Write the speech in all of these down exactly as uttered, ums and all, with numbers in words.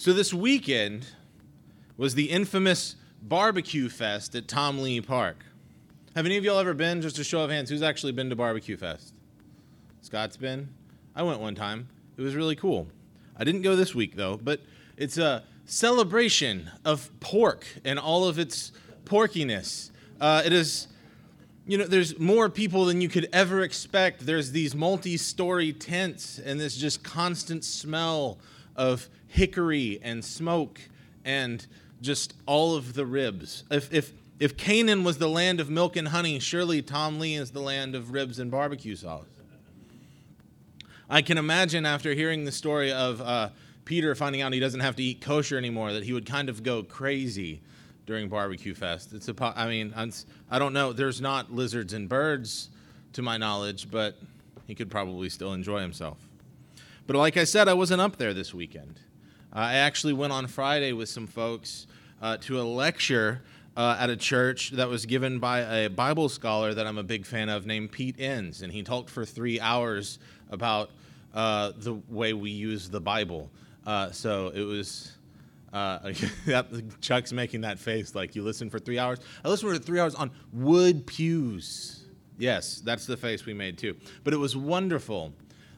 So this weekend was the infamous Barbecue Fest at Tom Lee Park. Have any of y'all ever been? Just a show of hands, who's actually been to Barbecue Fest? Scott's been. I went one time. It was really cool. I didn't go this week, though, but it's a celebration of pork and all of its porkiness. Uh, it is, you know, there's more people than you could ever expect. There's these multi-story tents and this just constant smell of hickory and smoke and just all of the ribs. If if if Canaan was the land of milk and honey, surely Tom Lee is the land of ribs and barbecue sauce. I can imagine after hearing the story of uh, Peter finding out he doesn't have to eat kosher anymore, that he would kind of go crazy during Barbecue Fest. It's a, po- I mean, it's, I don't know. There's not lizards and birds, to my knowledge, but he could probably still enjoy himself. But like I said, I wasn't up there this weekend. Uh, I actually went on Friday with some folks uh, to a lecture uh, at a church that was given by a Bible scholar that I'm a big fan of named Pete Innes, and he talked for three hours about uh, the way we use the Bible. Uh, so it was, uh, Chuck's making that face like you listen for three hours. I listened for three hours on wood pews. Yes, that's the face we made too. But it was wonderful.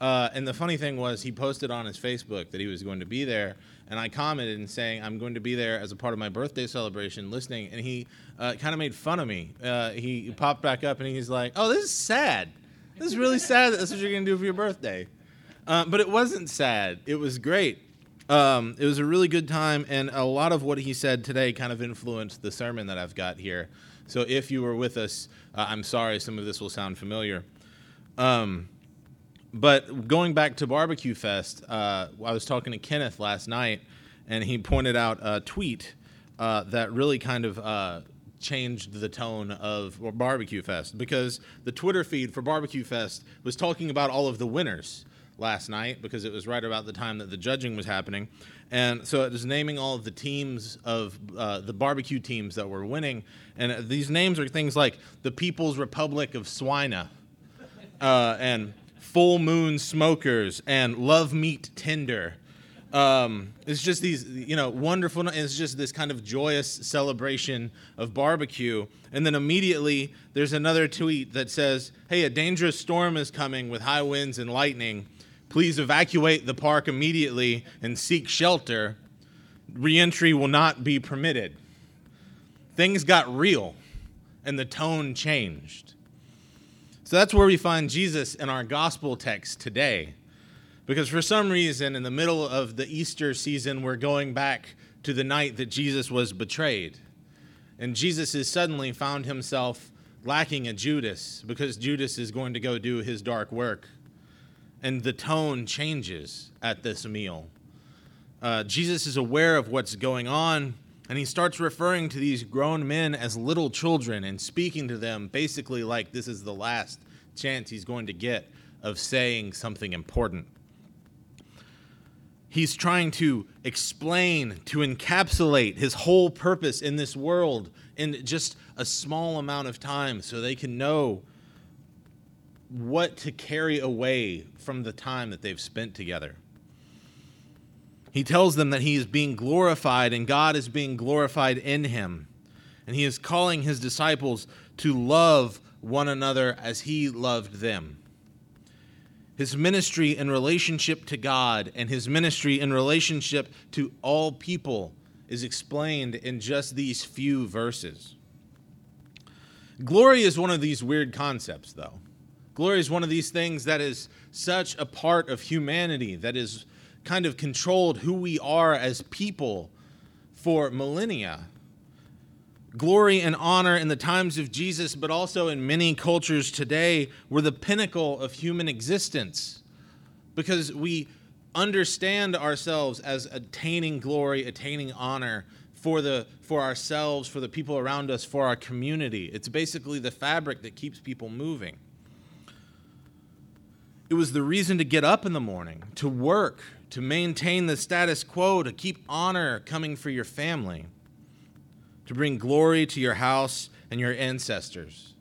Uh, and the funny thing was he posted on his Facebook that he was going to be there. And I commented and saying, I'm going to be there as a part of my birthday celebration listening. And he uh, kind of made fun of me. Uh, he popped back up and he's like, oh, this is sad. This is really sad that that's what you're going to do for your birthday. Uh, but it wasn't sad. It was great. Um, it was a really good time, and a lot of what he said today kind of influenced the sermon that I've got here. So if you were with us, uh, I'm sorry some of this will sound familiar. Um, but going back to Barbecue Fest, uh, I was talking to Kenneth last night, and he pointed out a tweet uh, that really kind of uh, changed the tone of Barbecue Fest, because the Twitter feed for Barbecue Fest was talking about all of the winners last night, because it was right about the time that the judging was happening. And so it was naming all of the teams of uh, the barbecue teams that were winning. And these names are things like the People's Republic of Swina uh, and Full Moon Smokers and Love Meat Tender. Um, it's just these, you know, wonderful, it's just this kind of joyous celebration of barbecue. And then immediately there's another tweet that says, hey, a dangerous storm is coming with high winds and lightning. Please evacuate the park immediately and seek shelter. Reentry will not be permitted. Things got real, and the tone changed. So that's where we find Jesus in our gospel text today. Because for some reason, in the middle of the Easter season, we're going back to the night that Jesus was betrayed. And Jesus has suddenly found himself lacking a Judas, because Judas is going to go do his dark work. And the tone changes at this meal. Uh, Jesus is aware of what's going on, and he starts referring to these grown men as little children and speaking to them basically like this is the last chance he's going to get of saying something important. He's trying to explain, to encapsulate his whole purpose in this world in just a small amount of time so they can know what to carry away from the time that they've spent together. He tells them that he is being glorified and God is being glorified in him. And he is calling his disciples to love one another as he loved them. His ministry in relationship to God and his ministry in relationship to all people is explained in just these few verses. Glory is one of these weird concepts, though. Glory is one of these things that is such a part of humanity that is kind of controlled who we are as people for millennia. Glory and honor in the times of Jesus, but also in many cultures today, were the pinnacle of human existence, because we understand ourselves as attaining glory, attaining honor for the for ourselves, for the people around us, for our community. It's basically the fabric that keeps people moving. It was the reason to get up in the morning, to work, to maintain the status quo, to keep honor coming for your family, to bring glory to your house and your ancestors,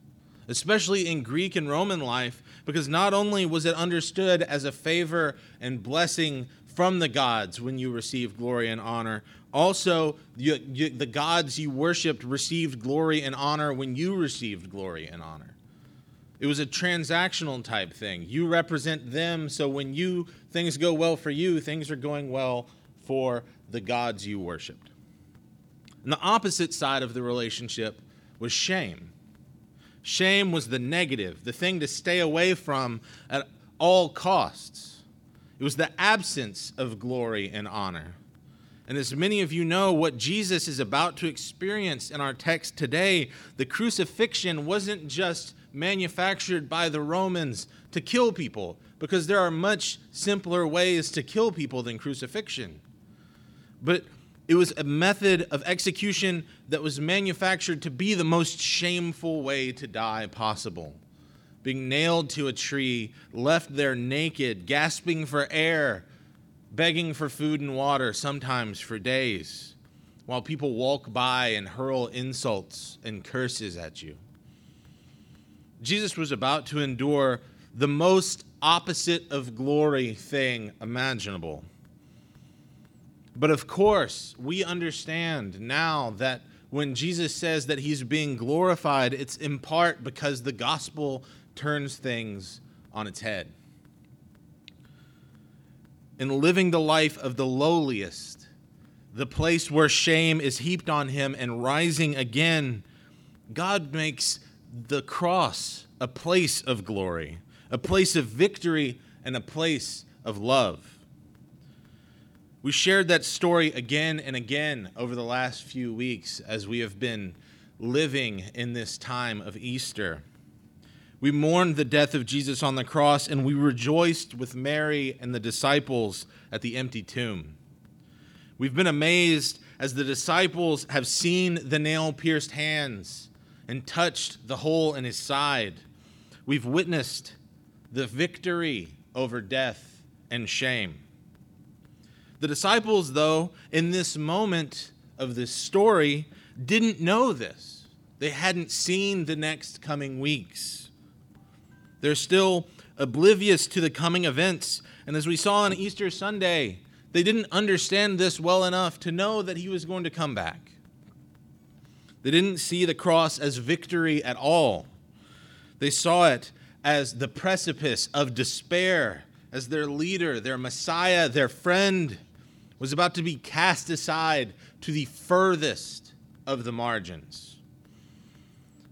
especially in Greek and Roman life, because not only was it understood as a favor and blessing from the gods when you receive glory and honor. Also, you, you, the gods you worshipped received glory and honor when you received glory and honor. It was a transactional type thing. You represent them, so when you things go well for you, things are going well for the gods you worshipped. And the opposite side of the relationship was shame. Shame was the negative, the thing to stay away from at all costs. It was the absence of glory and honor. And as many of you know, what Jesus is about to experience in our text today, the crucifixion wasn't just manufactured by the Romans to kill people, because there are much simpler ways to kill people than crucifixion. But it was a method of execution that was manufactured to be the most shameful way to die possible. Being nailed to a tree, left there naked, gasping for air, begging for food and water, sometimes for days, while people walk by and hurl insults and curses at you. Jesus was about to endure the most opposite of glory thing imaginable. But of course, we understand now that when Jesus says that he's being glorified, it's in part because the gospel turns things on its head. In living the life of the lowliest, the place where shame is heaped on him and rising again, God makes the cross a place of glory, a place of victory, and a place of love. We shared that story again and again over the last few weeks as we have been living in this time of Easter. We mourned the death of Jesus on the cross, and we rejoiced with Mary and the disciples at the empty tomb. We've been amazed as the disciples have seen the nail-pierced hands and touched the hole in his side. We've witnessed the victory over death and shame. The disciples, though, in this moment of this story, didn't know this. They hadn't seen the next coming weeks. They're still oblivious to the coming events. And as we saw on Easter Sunday, they didn't understand this well enough to know that he was going to come back. They didn't see the cross as victory at all. They saw it as the precipice of despair, as their leader, their Messiah, their friend, was about to be cast aside to the furthest of the margins.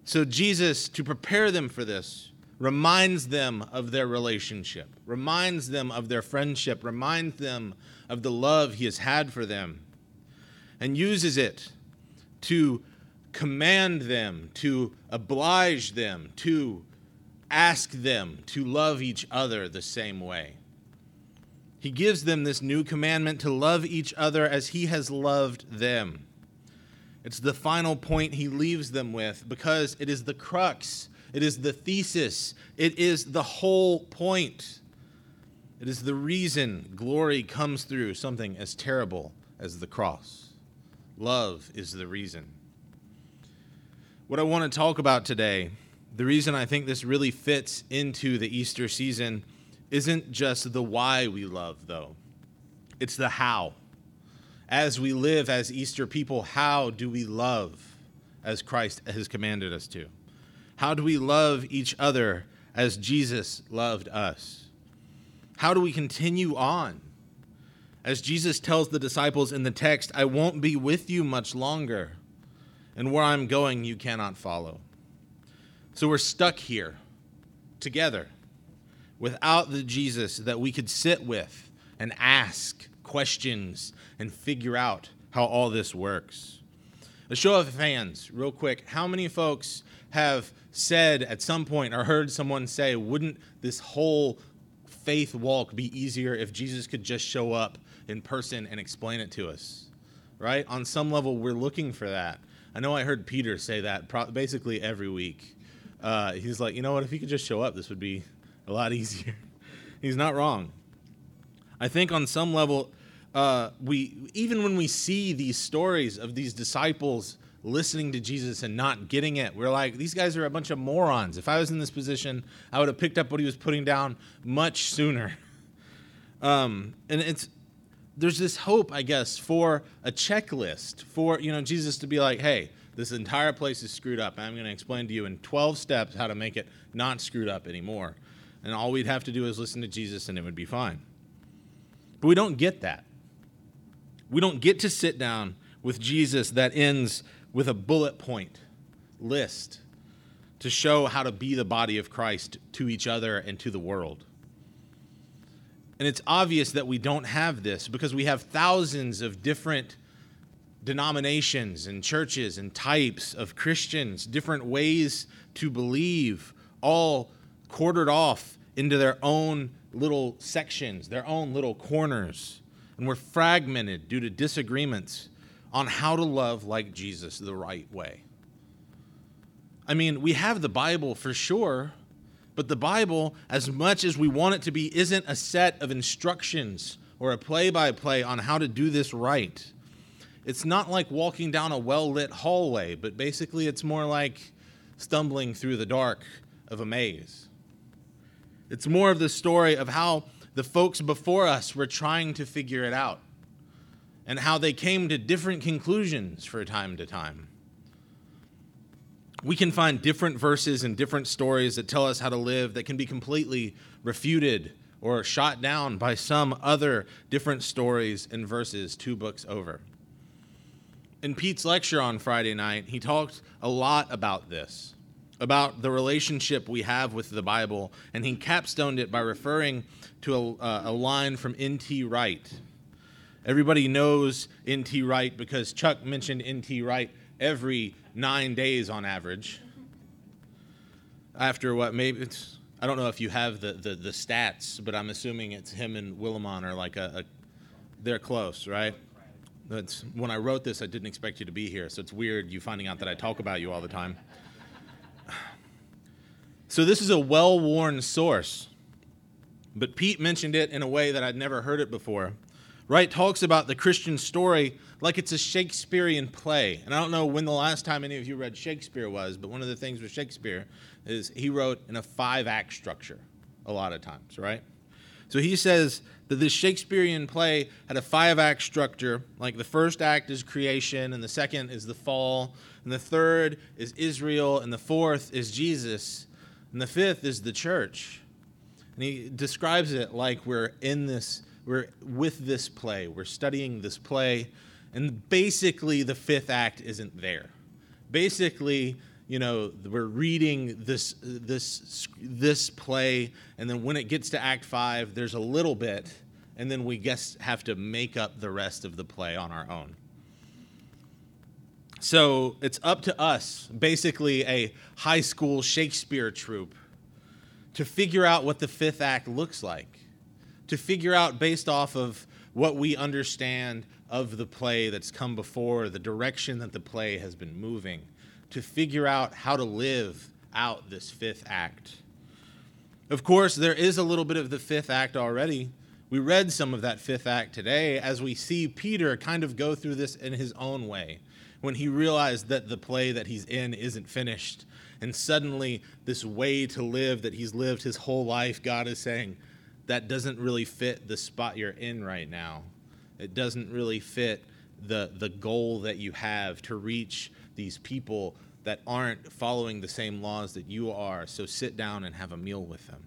So Jesus, to prepare them for this, reminds them of their relationship, reminds them of their friendship, reminds them of the love he has had for them, and uses it to command them, to oblige them, to ask them to love each other the same way. He gives them this new commandment to love each other as he has loved them. It's the final point he leaves them with, because it is the crux. It is the thesis. It is the whole point. It is the reason glory comes through something as terrible as the cross. Love is the reason. What I want to talk about today, the reason I think this really fits into the Easter season, isn't just the why we love, though. It's the how. As we live as Easter people, how do we love as Christ has commanded us to? How do we love each other as Jesus loved us? How do we continue on? As Jesus tells the disciples in the text, I won't be with you much longer, and where I'm going you cannot follow. So we're stuck here, together, without the Jesus that we could sit with and ask questions and figure out how all this works. A show of hands, real quick, how many folks have said at some point or heard someone say, wouldn't this whole faith walk be easier if Jesus could just show up in person and explain it to us, right? On some level, we're looking for that. I know I heard Peter say that pro- basically every week. Uh, he's like, you know what, if he could just show up, this would be a lot easier. He's not wrong. I think on some level, uh, we even when we see these stories of these disciples listening to Jesus and not getting it, we're like, these guys are a bunch of morons. If I was in this position, I would have picked up what he was putting down much sooner. Um, and it's there's this hope, I guess, for a checklist for, you know, Jesus to be like, hey, this entire place is screwed up. I'm going to explain to you in twelve steps how to make it not screwed up anymore. And all we'd have to do is listen to Jesus and it would be fine. But we don't get that. We don't get to sit down with Jesus that ends with a bullet point list to show how to be the body of Christ to each other and to the world. And it's obvious that we don't have this because we have thousands of different denominations and churches and types of Christians, different ways to believe, all quartered off into their own little sections, their own little corners. And we're fragmented due to disagreements on how to love like Jesus the right way. I mean, we have the Bible for sure, but the Bible, as much as we want it to be, isn't a set of instructions or a play-by-play on how to do this right. It's not like walking down a well-lit hallway, but basically it's more like stumbling through the dark of a maze. It's more of the story of how the folks before us were trying to figure it out and how they came to different conclusions from time to time. We can find different verses and different stories that tell us how to live that can be completely refuted or shot down by some other different stories and verses two books over. In Pete's lecture on Friday night, he talked a lot about this, about the relationship we have with the Bible, and he capstoned it by referring to a, uh, a line from N T Wright. Everybody knows N T Wright because Chuck mentioned N T Wright every nine days on average. After what, maybe it's, I don't know if you have the, the, the stats, but I'm assuming it's him and Willimon are like a, a, they're close, right? That's, when I wrote this, I didn't expect you to be here, so it's weird you finding out that I talk about you all the time. So this is a well-worn source, but Pete mentioned it in a way that I'd never heard it before. Wright talks about the Christian story like it's a Shakespearean play. And I don't know when the last time any of you read Shakespeare was, but one of the things with Shakespeare is he wrote in a five-act structure a lot of times, right? So he says that this Shakespearean play had a five-act structure, like the first act is creation, and the second is the fall, and the third is Israel, and the fourth is Jesus, and the fifth is the church. And he describes it like we're in this We're with this play. We're studying this play. And basically, the fifth act isn't there. Basically, you know, we're reading this this this play, and then when it gets to act five, there's a little bit, and then we guess have to make up the rest of the play on our own. So it's up to us, basically a high school Shakespeare troupe, to figure out what the fifth act looks like, to figure out based off of what we understand of the play that's come before, the direction that the play has been moving, to figure out how to live out this fifth act. Of course, there is a little bit of the fifth act already. We read some of that fifth act today as we see Peter kind of go through this in his own way when he realized that the play that he's in isn't finished. And suddenly this way to live that he's lived his whole life, God is saying, that doesn't really fit the spot you're in right now. It doesn't really fit the the goal that you have to reach these people that aren't following the same laws that you are, so sit down and have a meal with them.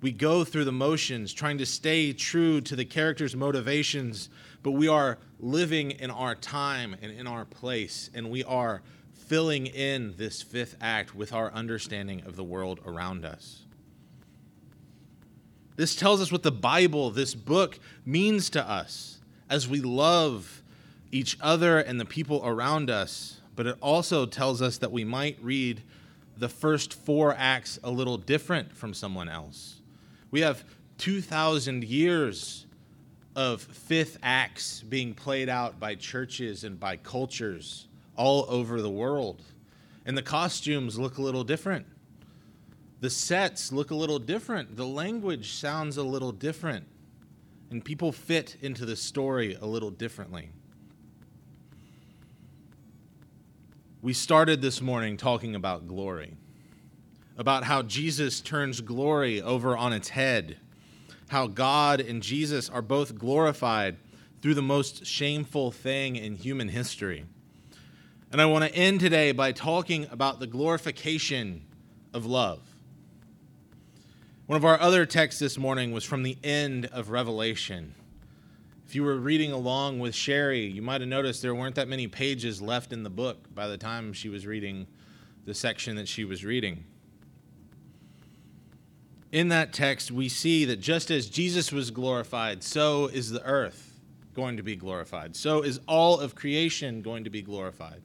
We go through the motions trying to stay true to the character's motivations, but we are living in our time and in our place, and we are filling in this fifth act with our understanding of the world around us. This tells us what the Bible, this book, means to us as we love each other and the people around us. But it also tells us that we might read the first four acts a little different from someone else. We have two thousand years of fifth acts being played out by churches and by cultures all over the world. And the costumes look a little different. The sets look a little different. The language sounds a little different. And people fit into the story a little differently. We started this morning talking about glory, about how Jesus turns glory over on its head, how God and Jesus are both glorified through the most shameful thing in human history. And I want to end today by talking about the glorification of love. One of our other texts this morning was from the end of Revelation. If you were reading along with Sherry, you might have noticed there weren't that many pages left in the book by the time she was reading the section that she was reading. In that text, we see that just as Jesus was glorified, so is the earth going to be glorified. So is all of creation going to be glorified.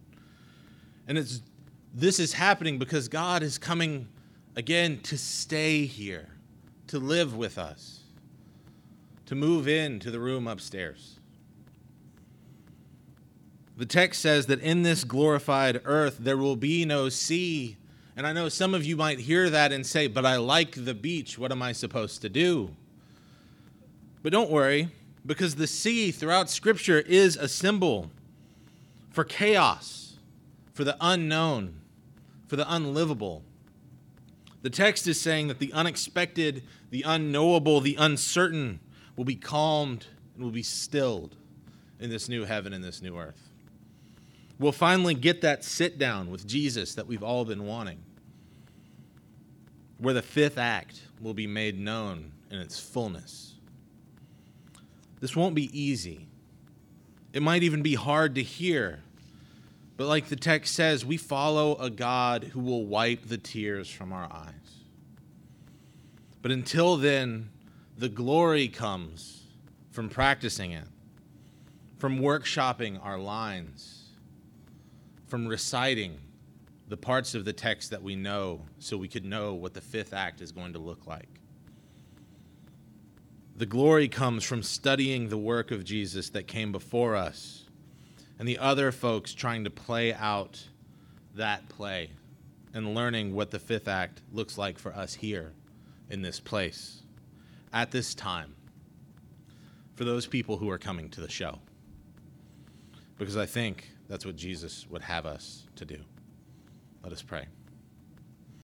And it's this is happening because God is coming again to stay here, to live with us, to move into the room upstairs. The text says that in this glorified earth there will be no sea. And I know some of you might hear that and say, but I like the beach. What am I supposed to do? But don't worry, because the sea throughout Scripture is a symbol for chaos, for the unknown, for the unlivable. The text is saying that the unexpected, the unknowable, the uncertain will be calmed and will be stilled in this new heaven and this new earth. We'll finally get that sit down with Jesus that we've all been wanting, where the fifth act will be made known in its fullness. This won't be easy. It might even be hard to hear. But like the text says, we follow a God who will wipe the tears from our eyes. But until then, the glory comes from practicing it, from workshopping our lines, from reciting the parts of the text that we know so we could know what the fifth act is going to look like. The glory comes from studying the work of Jesus that came before us and the other folks trying to play out that play and learning what the fifth act looks like for us here in this place at this time for those people who are coming to the show. Because I think that's what Jesus would have us to do. Let us pray.